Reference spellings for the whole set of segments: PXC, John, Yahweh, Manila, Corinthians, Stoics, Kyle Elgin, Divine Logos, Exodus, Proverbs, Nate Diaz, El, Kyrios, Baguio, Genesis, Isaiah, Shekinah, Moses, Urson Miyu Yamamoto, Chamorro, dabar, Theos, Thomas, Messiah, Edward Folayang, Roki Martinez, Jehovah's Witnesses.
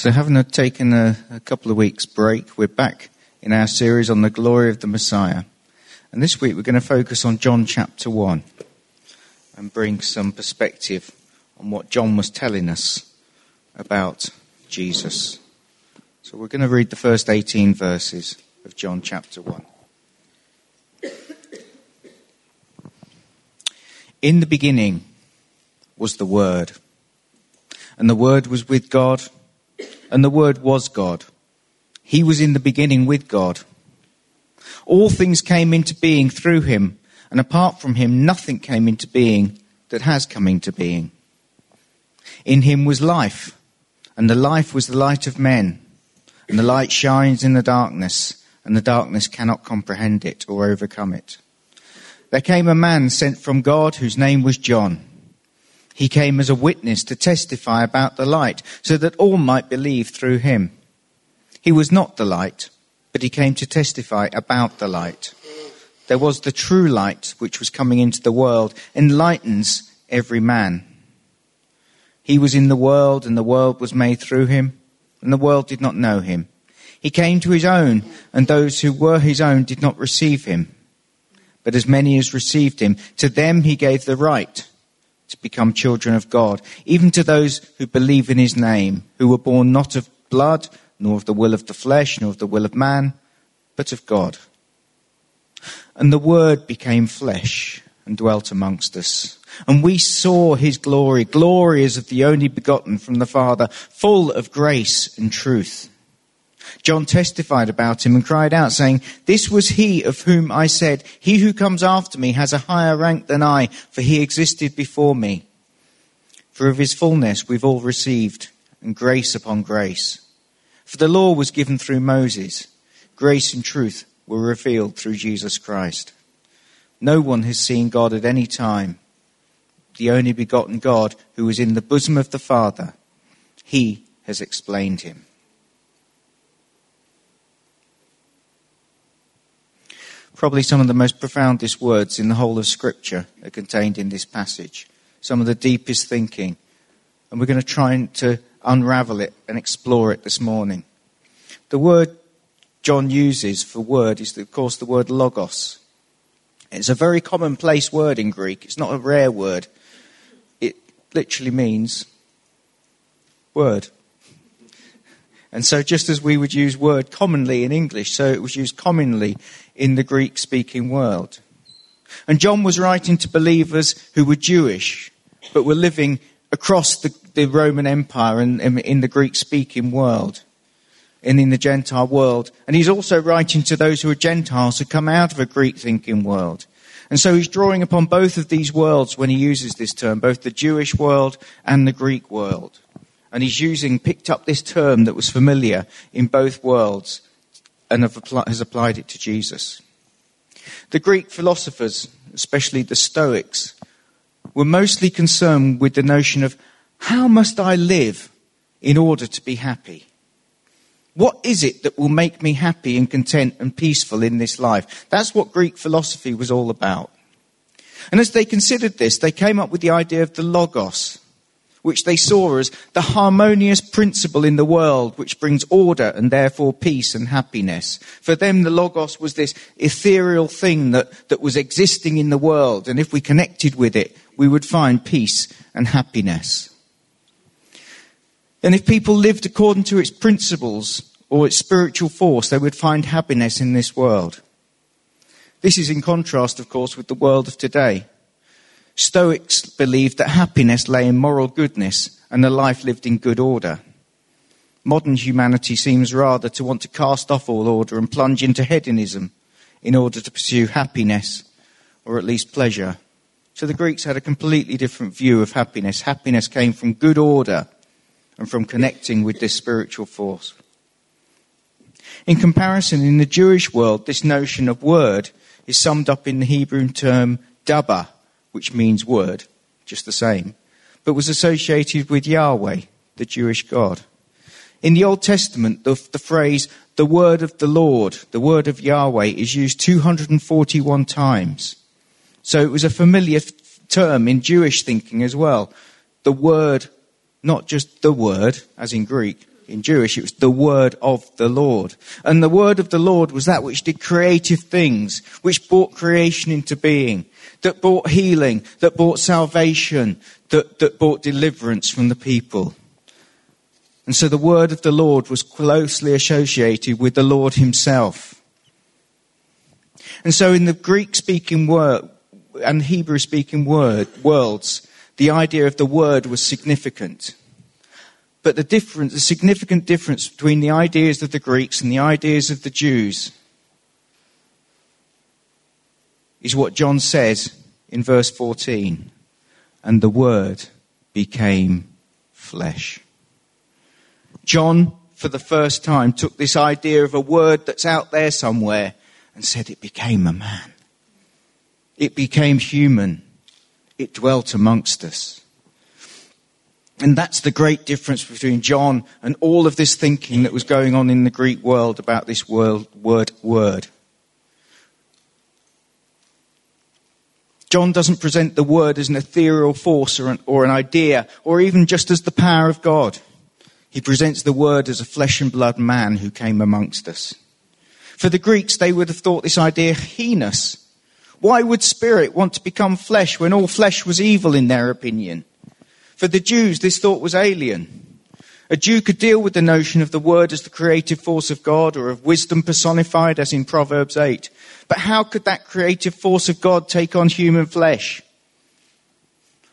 So having taken a couple of weeks break, we're back in our series on the glory of the Messiah. And this week we're going to focus on John chapter 1 and bring some perspective on what John was telling us about Jesus. So we're going to read the first 18 verses of John chapter 1. In the beginning was the Word, and the Word was with God, and the Word was God. He was in the beginning with God. All things came into being through him, and apart from him, nothing came into being that has come into being. In him was life, and the life was the light of men. And the light shines in the darkness, and the darkness cannot comprehend it or overcome it. There came a man sent from God whose name was John. He came as a witness to testify about the light, so that all might believe through him. He was not the light, but he came to testify about the light. There was the true light which was coming into the world, enlightens every man. He was in the world, and the world was made through him, and the world did not know him. He came to his own, and those who were his own did not receive him. But as many as received him, to them he gave the right to become children of God, even to those who believe in his name, who were born not of blood, nor of the will of the flesh, nor of the will of man, but of God. And the Word became flesh and dwelt amongst us. And we saw his glory, glory as of the only begotten from the Father, full of grace and truth. John testified about him and cried out, saying, "This was he of whom I said, 'He who comes after me has a higher rank than I, for he existed before me.'" For of his fullness we've all received, and grace upon grace. For the law was given through Moses. Grace and truth were revealed through Jesus Christ. No one has seen God at any time. The only begotten God, who is in the bosom of the Father, he has explained him. Probably some of the most profoundest words in the whole of Scripture are contained in this passage. Some of the deepest thinking. And we're going to try to unravel it and explore it this morning. The word John uses for word is, of course, the word logos. It's a very commonplace word in Greek. It's not a rare word. It literally means word. And so just as we would use word commonly in English, so it was used commonly in the Greek-speaking world. And John was writing to believers who were Jewish, but were living across the Roman Empire and in the Greek-speaking world and in the Gentile world. And he's also writing to those who are Gentiles who come out of a Greek-thinking world. And so he's drawing upon both of these worlds when he uses this term, both the Jewish world and the Greek world. And he's picked up this term that was familiar in both worlds and has applied it to Jesus. The Greek philosophers, especially the Stoics, were mostly concerned with the notion of, how must I live in order to be happy? What is it that will make me happy and content and peaceful in this life? That's what Greek philosophy was all about. And as they considered this, they came up with the idea of the logos, which they saw as the harmonious principle in the world which brings order and therefore peace and happiness. For them, the logos was this ethereal thing that was existing in the world, and if we connected with it, we would find peace and happiness. And if people lived according to its principles or its spiritual force, they would find happiness in this world. This is in contrast, of course, with the world of today. Stoics believed that happiness lay in moral goodness and a life lived in good order. Modern humanity seems rather to want to cast off all order and plunge into hedonism in order to pursue happiness, or at least pleasure. So the Greeks had a completely different view of happiness. Happiness came from good order and from connecting with this spiritual force. In comparison, in the Jewish world, this notion of word is summed up in the Hebrew term dabar, which means word, just the same, but was associated with Yahweh, the Jewish God. In the Old Testament, the phrase, the word of the Lord, the word of Yahweh, is used 241 times. So it was a familiar term in Jewish thinking as well. The word, not just the word, as in Greek, in Jewish, it was the word of the Lord. And the word of the Lord was that which did creative things, which brought creation into being, that brought healing, that brought salvation, that brought deliverance from the people. And so the word of the Lord was closely associated with the Lord himself. And so in the Greek-speaking and Hebrew-speaking worlds, the idea of the word was significant. But the significant difference between the ideas of the Greeks and the ideas of the Jews is what John says in verse 14. And the word became flesh. John, for the first time, took this idea of a word that's out there somewhere and said it became a man. It became human. It dwelt amongst us. And that's the great difference between John and all of this thinking that was going on in the Greek world about this word. John doesn't present the word as an ethereal force or an idea, or even just as the power of God. He presents the word as a flesh and blood man who came amongst us. For the Greeks, they would have thought this idea heinous. Why would spirit want to become flesh when all flesh was evil in their opinion? For the Jews, this thought was alien. A Jew could deal with the notion of the word as the creative force of God or of wisdom personified as in Proverbs 8. But how could that creative force of God take on human flesh?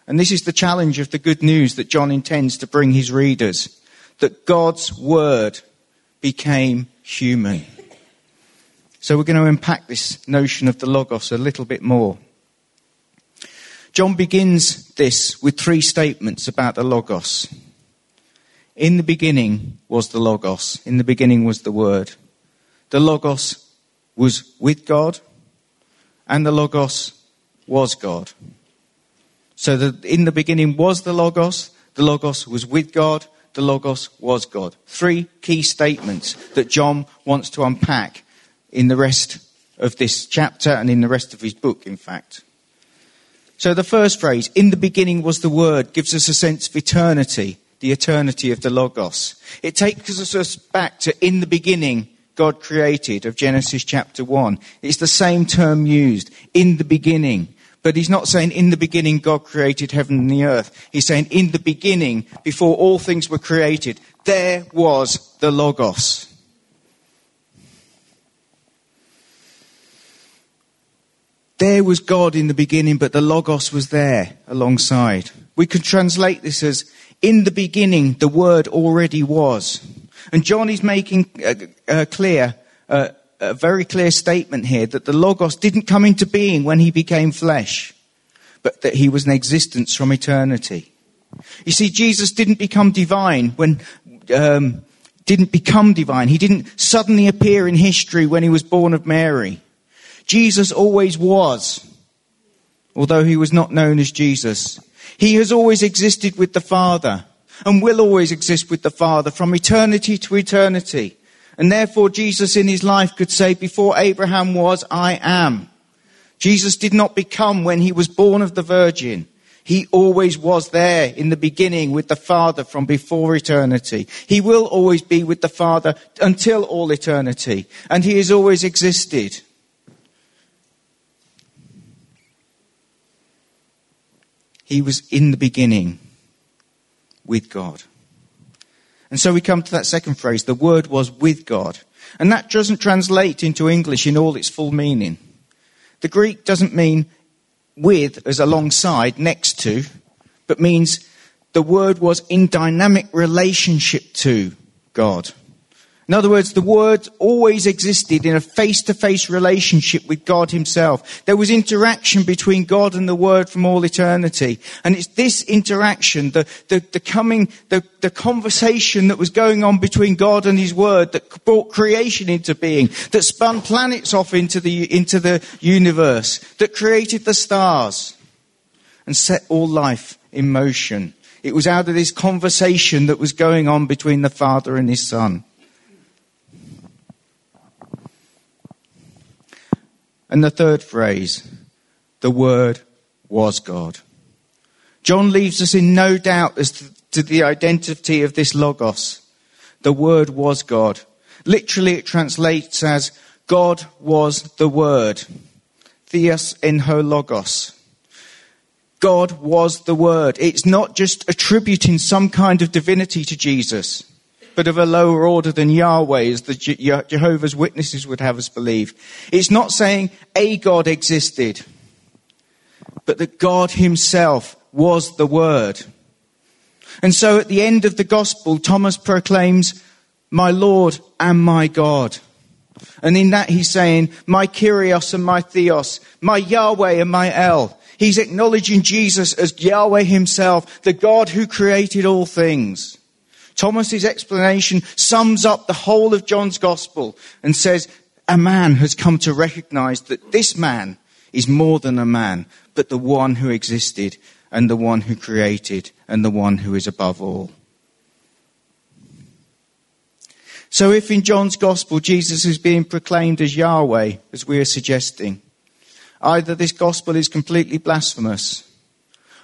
And this is the challenge of the good news that John intends to bring his readers. That God's word became human. So we're going to unpack this notion of the Logos a little bit more. John begins this with three statements about the Logos. In the beginning was the Logos. In the beginning was the Word. The Logos was with God, and the Logos was God. So in the beginning was the Logos was with God, the Logos was God. Three key statements that John wants to unpack in the rest of this chapter and in the rest of his book, in fact. So the first phrase, in the beginning was the Word, gives us a sense of eternity, the eternity of the Logos. It takes us back to in the beginning God created of Genesis chapter 1. It's the same term used, in the beginning. But he's not saying in the beginning God created heaven and the earth. He's saying in the beginning, before all things were created, there was the Logos. There was God in the beginning, but the Logos was there alongside. We could translate this as, in the beginning, the Word already was. And John is making a very clear statement here that the Logos didn't come into being when he became flesh, but that he was in existence from eternity. You see, Jesus didn't become divine He didn't suddenly appear in history when he was born of Mary. Jesus always was, although he was not known as Jesus. He has always existed with the Father and will always exist with the Father from eternity to eternity. And therefore Jesus in his life could say, before Abraham was, I am. Jesus did not become when he was born of the Virgin. He always was there in the beginning with the Father from before eternity. He will always be with the Father until all eternity. And he has always existed. He was in the beginning with God. And so we come to that second phrase, the Word was with God. And that doesn't translate into English in all its full meaning. The Greek doesn't mean with as alongside, next to, but means the Word was in dynamic relationship to God. In other words, the Word always existed in a face-to-face relationship with God himself. There was interaction between God and the Word from all eternity. And it's this interaction, the conversation that was going on between God and his Word that brought creation into being, that spun planets off into the universe, that created the stars and set all life in motion. It was out of this conversation that was going on between the Father and his Son. And the third phrase, the Word was God. John leaves us in no doubt as to the identity of this Logos. the Word was God. Literally, it translates as God was the Word. Theos in ho logos. God was the Word. It's not just attributing some kind of divinity to Jesus, but of a lower order than Yahweh, as the Jehovah's Witnesses would have us believe. It's not saying a God existed, but that God himself was the Word. And so at the end of the gospel, Thomas proclaims, my Lord and my God. And in that he's saying, my Kyrios and my Theos, my Yahweh and my El. He's acknowledging Jesus as Yahweh himself, the God who created all things. Thomas's explanation sums up the whole of John's gospel and says, a man has come to recognize that this man is more than a man, but the one who existed and the one who created and the one who is above all. So if in John's gospel Jesus is being proclaimed as Yahweh, as we are suggesting, either this gospel is completely blasphemous,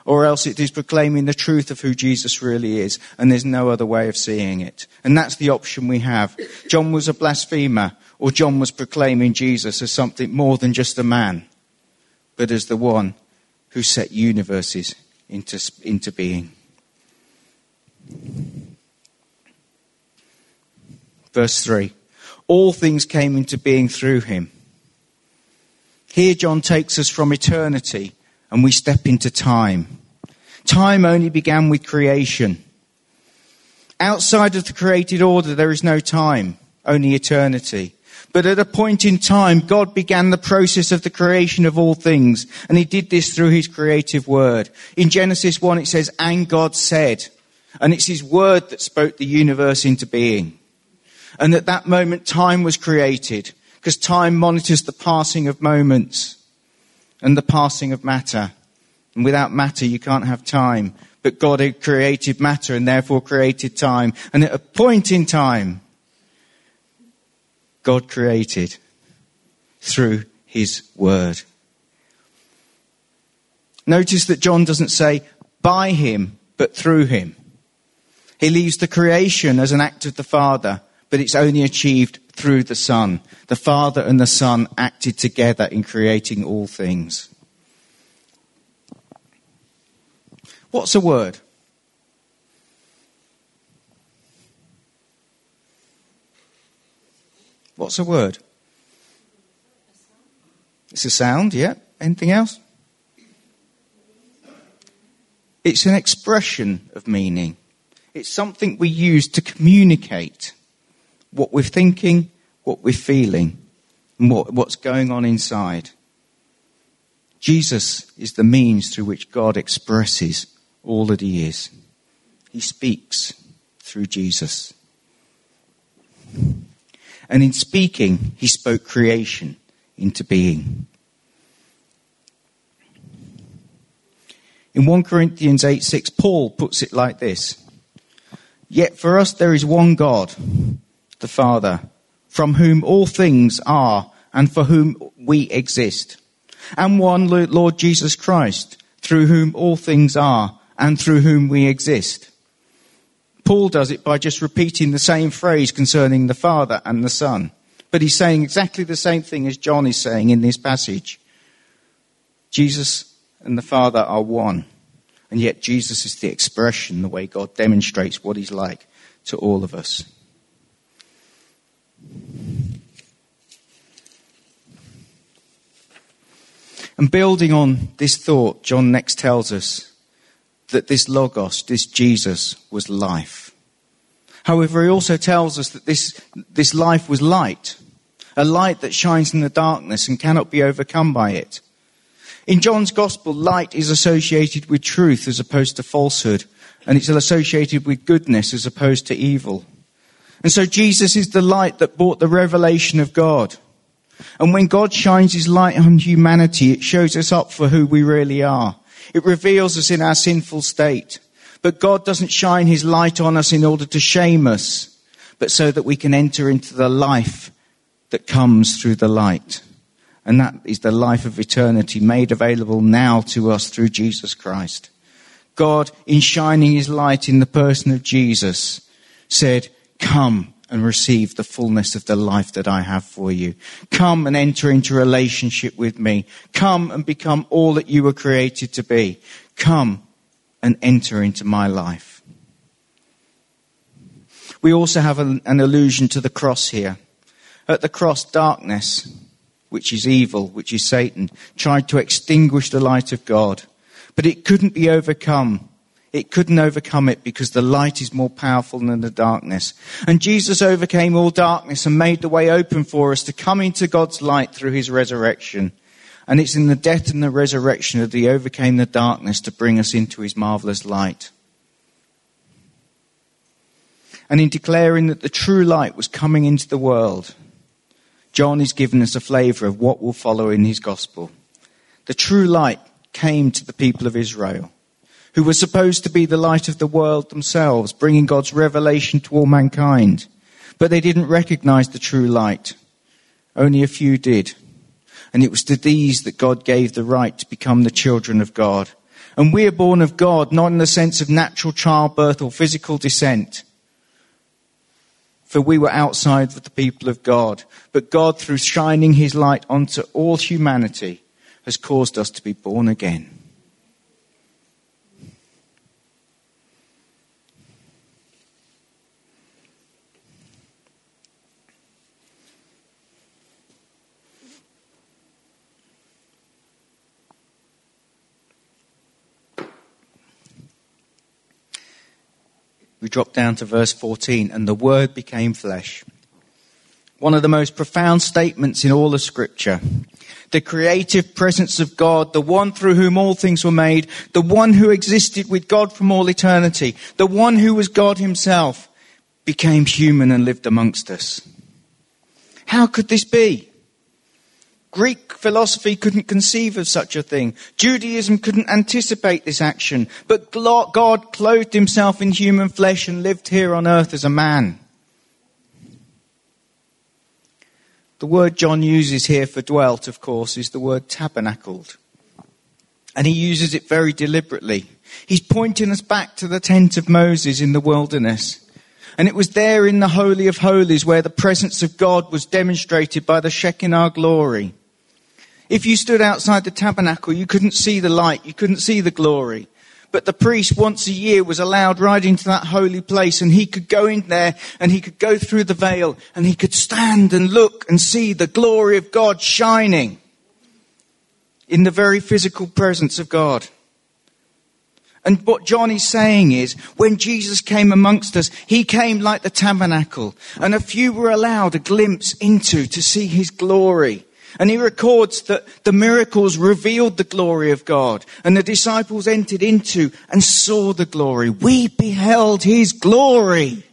or else it is proclaiming the truth of who Jesus really is, and there's no other way of seeing it. And that's the option we have. John was a blasphemer, or John was proclaiming Jesus as something more than just a man, but as the one who set universes into being. Verse 3. All things came into being through him. Here John takes us from eternity and we step into time. Time only began with creation. Outside of the created order, there is no time, only eternity. But at a point in time, God began the process of the creation of all things. And he did this through his creative word. In Genesis 1, it says, and God said. And it's his word that spoke the universe into being. And at that moment, time was created. Because time monitors the passing of moments and the passing of matter. And without matter, you can't have time. But God had created matter and therefore created time. And at a point in time, God created through his word. Notice that John doesn't say by him, but through him. He leaves the creation as an act of the Father, but it's only achieved through the Son. The Father and the Son acted together in creating all things. What's a word? What's a word? It's a sound, yeah. Anything else? It's an expression of meaning. It's something we use to communicate what we're thinking, what we're feeling, and what's going on inside. Jesus is the means through which God expresses all that he is. He speaks through Jesus. And in speaking, he spoke creation into being. In 1 Corinthians 8:6, Paul puts it like this. Yet for us there is one God, the Father, from whom all things are and for whom we exist, and one Lord Jesus Christ, through whom all things are and through whom we exist. Paul does it by just repeating the same phrase concerning the Father and the Son, but he's saying exactly the same thing as John is saying in this passage. Jesus and the Father are one, and yet Jesus is the expression, the way God demonstrates what he's like to all of us. And building on this thought, John next tells us that this Logos, this Jesus, was life. However, he also tells us that this life was light, a light that shines in the darkness and cannot be overcome by it. In John's gospel, light is associated with truth as opposed to falsehood, and it's associated with goodness as opposed to evil. And so Jesus is the light that brought the revelation of God. And when God shines his light on humanity, it shows us up for who we really are. It reveals us in our sinful state. But God doesn't shine his light on us in order to shame us, but so that we can enter into the life that comes through the light. And that is the life of eternity made available now to us through Jesus Christ. God, in shining his light in the person of Jesus, said, come and receive the fullness of the life that I have for you. Come and enter into relationship with me. Come and become all that you were created to be. Come and enter into my life. We also have an allusion to the cross here. At the cross, darkness, which is evil, which is Satan, tried to extinguish the light of God. But it couldn't be overcome. It couldn't overcome it because the light is more powerful than the darkness. And Jesus overcame all darkness and made the way open for us to come into God's light through his resurrection. And it's in the death and the resurrection that he overcame the darkness to bring us into his marvelous light. And in declaring that the true light was coming into the world, John is giving us a flavor of what will follow in his gospel. The true light came to the people of Israel, who were supposed to be the light of the world themselves, bringing God's revelation to all mankind. But they didn't recognize the true light. Only a few did. And it was to these that God gave the right to become the children of God. And we are born of God, not in the sense of natural childbirth or physical descent. For we were outside of the people of God. But God, through shining his light onto all humanity, has caused us to be born again. We drop down to verse 14, and the word became flesh. One of the most profound statements in all of Scripture. The creative presence of God, the one through whom all things were made, the one who existed with God from all eternity, the one who was God himself, became human and lived amongst us. How could this be? Greek philosophy couldn't conceive of such a thing. Judaism couldn't anticipate this action. But God clothed himself in human flesh and lived here on earth as a man. The word John uses here for dwelt, of course, is the word tabernacled. And he uses it very deliberately. He's pointing us back to the tent of Moses in the wilderness. And it was there in the Holy of Holies where the presence of God was demonstrated by the Shekinah glory. If you stood outside the tabernacle, you couldn't see the light, you couldn't see the glory. But the priest once a year was allowed right into that holy place, and he could go in there and he could go through the veil and he could stand and look and see the glory of God shining in the very physical presence of God. And what John is saying is, when Jesus came amongst us, he came like the tabernacle, and a few were allowed a glimpse into to see his glory. And he records that the miracles revealed the glory of God, and the disciples entered into and saw the glory. We beheld his glory.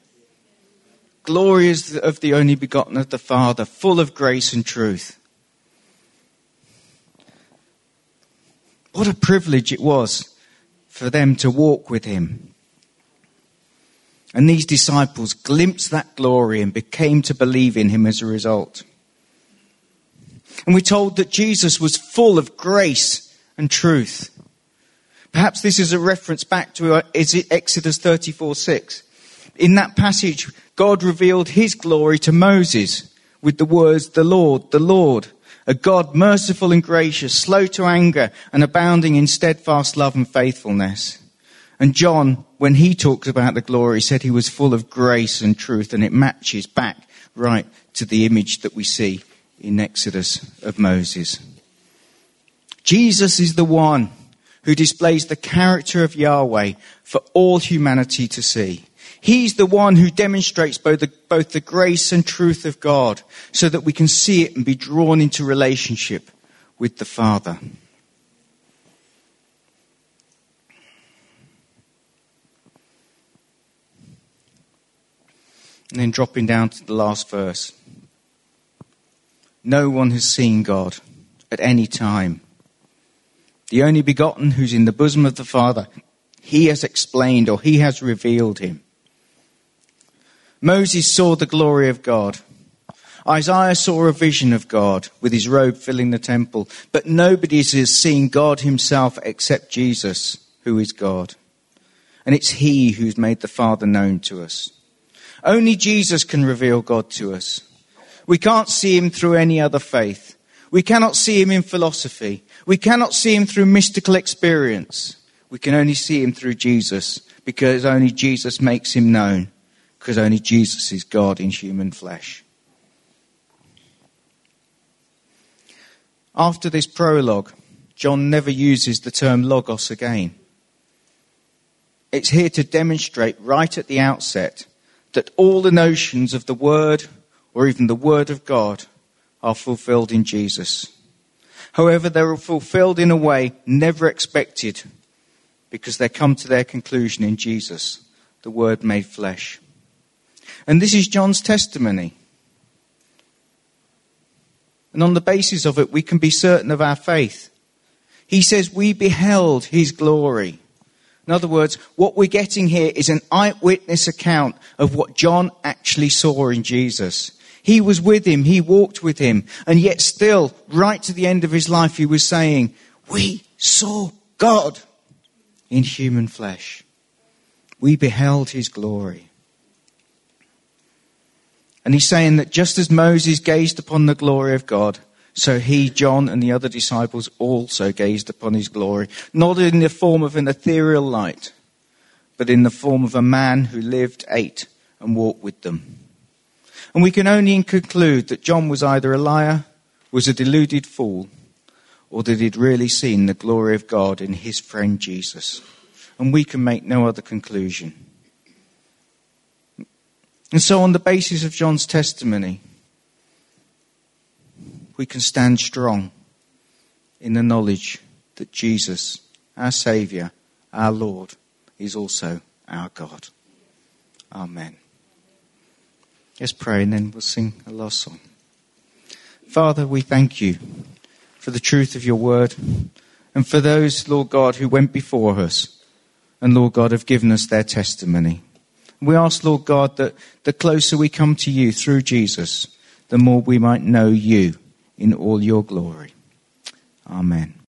Glory is of the only begotten of the Father, full of grace and truth. What a privilege it was for them to walk with him. And these disciples glimpsed that glory and became to believe in him as a result. And we're told that Jesus was full of grace and truth. Perhaps this is a reference back to Exodus 34:6. In that passage, God revealed his glory to Moses with the words, "The Lord, the Lord, a God merciful and gracious, slow to anger, and abounding in steadfast love and faithfulness." And John, when he talks about the glory, said he was full of grace and truth, and it matches back right to the image that we see in Exodus of Moses. Jesus is the one who displays the character of Yahweh for all humanity to see. He's the one who demonstrates both the grace and truth of God so that we can see it and be drawn into relationship with the Father. And then dropping down to the last verse. No one has seen God at any time. The only begotten who's in the bosom of the Father, he has explained or he has revealed him. Moses saw the glory of God. Isaiah saw a vision of God with his robe filling the temple. But nobody has seen God himself except Jesus, who is God. And it's he who's made the Father known to us. Only Jesus can reveal God to us. We can't see him through any other faith. We cannot see him in philosophy. We cannot see him through mystical experience. We can only see him through Jesus, because only Jesus makes him known, because only Jesus is God in human flesh. After this prologue, John never uses the term logos again. It's here to demonstrate right at the outset that all the notions of the Word, or even the Word of God, are fulfilled in Jesus. However, they are fulfilled in a way never expected, because they come to their conclusion in Jesus, the Word made flesh. And this is John's testimony. And on the basis of it, we can be certain of our faith. He says, we beheld his glory. In other words, what we're getting here is an eyewitness account of what John actually saw in Jesus. He was with him, he walked with him, and yet still, right to the end of his life, he was saying, we saw God in human flesh. We beheld his glory. And he's saying that just as Moses gazed upon the glory of God, so he, John, and the other disciples also gazed upon his glory, not in the form of an ethereal light, but in the form of a man who lived, ate, and walked with them. And we can only conclude that John was either a liar, was a deluded fool, or that he'd really seen the glory of God in his friend Jesus. And we can make no other conclusion. And so on the basis of John's testimony, we can stand strong in the knowledge that Jesus, our Saviour, our Lord, is also our God. Amen. Let's pray and then we'll sing a last song. Father, we thank you for the truth of your word and for those, Lord God, who went before us and, Lord God, have given us their testimony. We ask, Lord God, that the closer we come to you through Jesus, the more we might know you in all your glory. Amen.